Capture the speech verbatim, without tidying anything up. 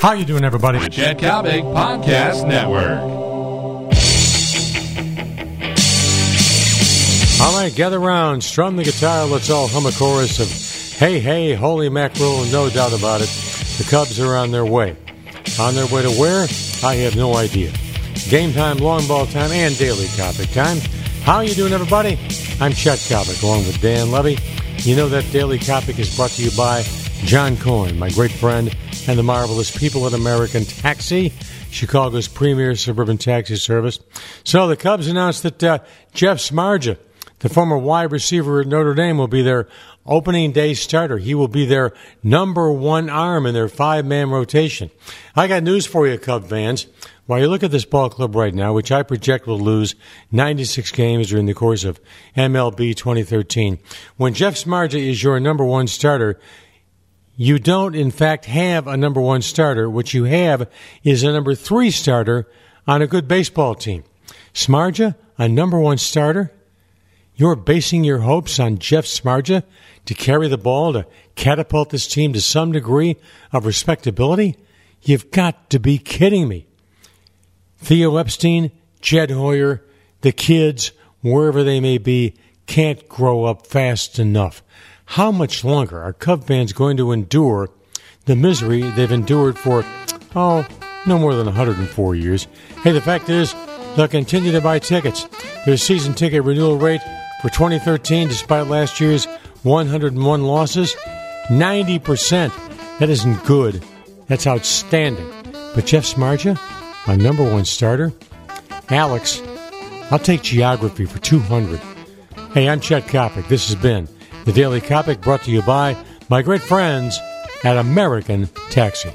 How you doing, everybody? The Chet Copic Podcast Network. All right, gather round, strum the guitar, let's all hum a chorus of Hey, Hey, Holy Mackerel, no doubt about it. The Cubs are on their way. On their way to where? I have no idea. Game time, long ball time, and daily Copic time. How you doing, everybody? I'm Chet Copic, along with Dan Levy. You know that Daily Copic is brought to you by John Coyne, my great friend, and the marvelous people at American Taxi, Chicago's premier suburban taxi service. So the Cubs announced that uh, Jeff Samardzija, the former wide receiver at Notre Dame, will be their opening day starter. He will be their number one arm in their five-man rotation. I got news for you, Cub fans. While you look at this ball club right now, which I project will lose ninety-six games during the course of M L B twenty thirteen, when Jeff Samardzija is your number one starter, you don't, in fact, have a number one starter. What you have is a number three starter on a good baseball team. Samardzija, a number one starter? You're basing your hopes on Jeff Samardzija to carry the ball, to catapult this team to some degree of respectability? You've got to be kidding me. Theo Epstein, Jed Hoyer, the kids, wherever they may be, can't grow up fast enough. How much longer are Cub fans going to endure the misery they've endured for, oh, no more than one hundred four years? Hey, the fact is, they'll continue to buy tickets. Their season ticket renewal rate for twenty thirteen, despite last year's one hundred one losses, ninety percent. That isn't good. That's outstanding. But Jeff Samardzija, my number one starter? Alex, I'll take geography for two hundred. Hey, I'm Chet Copic. This has been The Daily Copic, brought to you by my great friends at American Taxi.